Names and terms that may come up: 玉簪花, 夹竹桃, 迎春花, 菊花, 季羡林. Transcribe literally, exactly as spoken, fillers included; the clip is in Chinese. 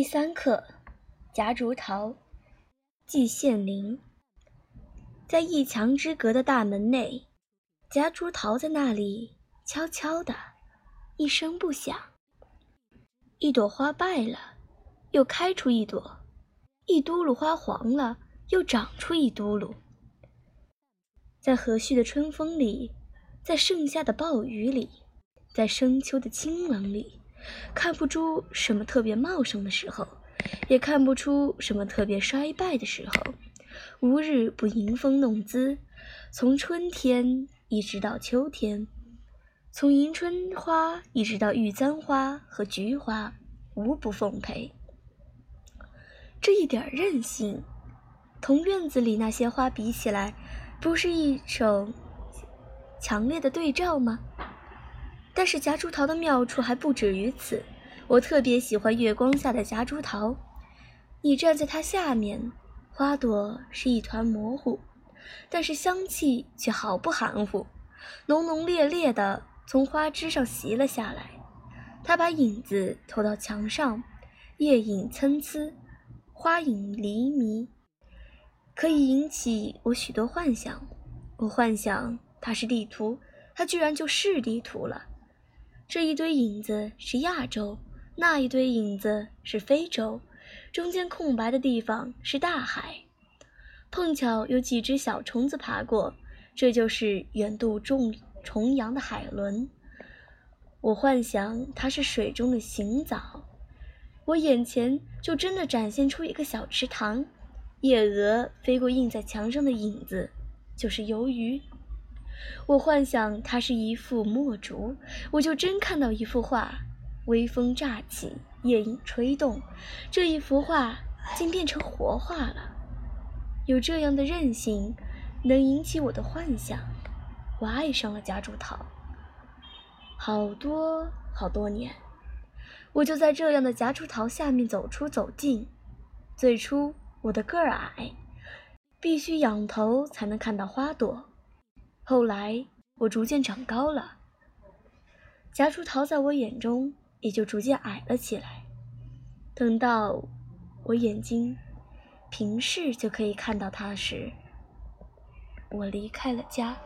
第三课，夹竹桃，季羡林。在一墙之隔的大门内，夹竹桃在那里悄悄的，一声不响。一朵花败了，又开出一朵；一嘟噜花黄了，又长出一嘟噜。在和煦的春风里，在盛夏的暴雨里，在深秋的清冷里，看不出什么特别茂盛的时候，也看不出什么特别衰败的时候，无日不迎风弄姿，从春天一直到秋天，从迎春花一直到玉簪花和菊花，无不奉陪。这一点任性，同院子里那些花比起来，不是一种强烈的对照吗？但是夹竹桃的妙处还不止于此，我特别喜欢月光下的夹竹桃。你站在它下面，花朵是一团模糊，但是香气却毫不含糊，浓浓烈烈地从花枝上袭了下来。它把影子投到墙上，夜影参差，花影离迷，可以引起我许多幻想。我幻想它是地图，它居然就是地图了。这一堆影子是亚洲，那一堆影子是非洲，中间空白的地方是大海，碰巧有几只小虫子爬过，这就是远渡重洋的海轮。我幻想它是水中的行藻，我眼前就真的展现出一个小池塘，夜蛾飞过映在墙上的影子就是鱿鱼。我幻想它是一幅墨竹，我就真看到一幅画，微风乍起，夜影吹动，这一幅画竟变成活画了。有这样的韧性，能引起我的幻想，我爱上了夹竹桃。好多好多年，我就在这样的夹竹桃下面走出走进。最初我的个儿矮，必须仰头才能看到花朵。后来我逐渐长高了，夹竹桃在我眼中也就逐渐矮了起来。等到我眼睛平视就可以看到它时，我离开了家。